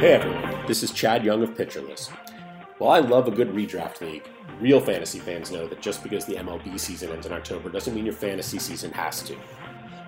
Hey everyone, this is Chad Young of Pitcherless. Well, I love a good redraft league. Real fantasy fans know that just because the MLB season ends in October doesn't mean your fantasy season has to.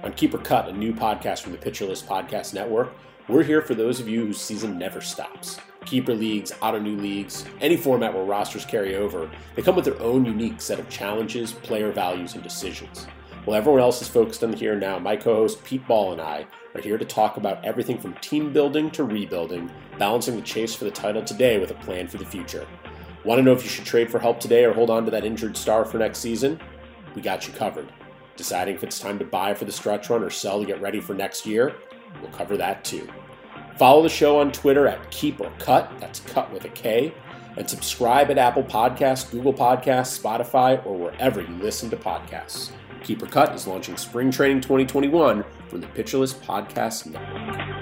On Keep or Cut, a new podcast from the Pitcherless Podcast Network, we're here for those of you whose season never stops. Keeper leagues, auto-new leagues, any format where rosters carry over, they come with their own unique set of challenges, player values, and decisions. While everyone else is focused on the here and now, my co-host Pete Ball and I are here to talk about everything from team building to rebuilding, balancing the chase for the title today with a plan for the future. Want to know if you should trade for help today or hold on to that injured star for next season? We got you covered. Deciding if it's time to buy for the stretch run or sell to get ready for next year? We'll cover that too. Follow the show on Twitter at Keep or Cut, that's cut with a K, and subscribe at Apple Podcasts, Google Podcasts, Spotify, or wherever you listen to podcasts. Keep or Cut is launching Spring Training 2021 from the Pitcherless Podcast Network.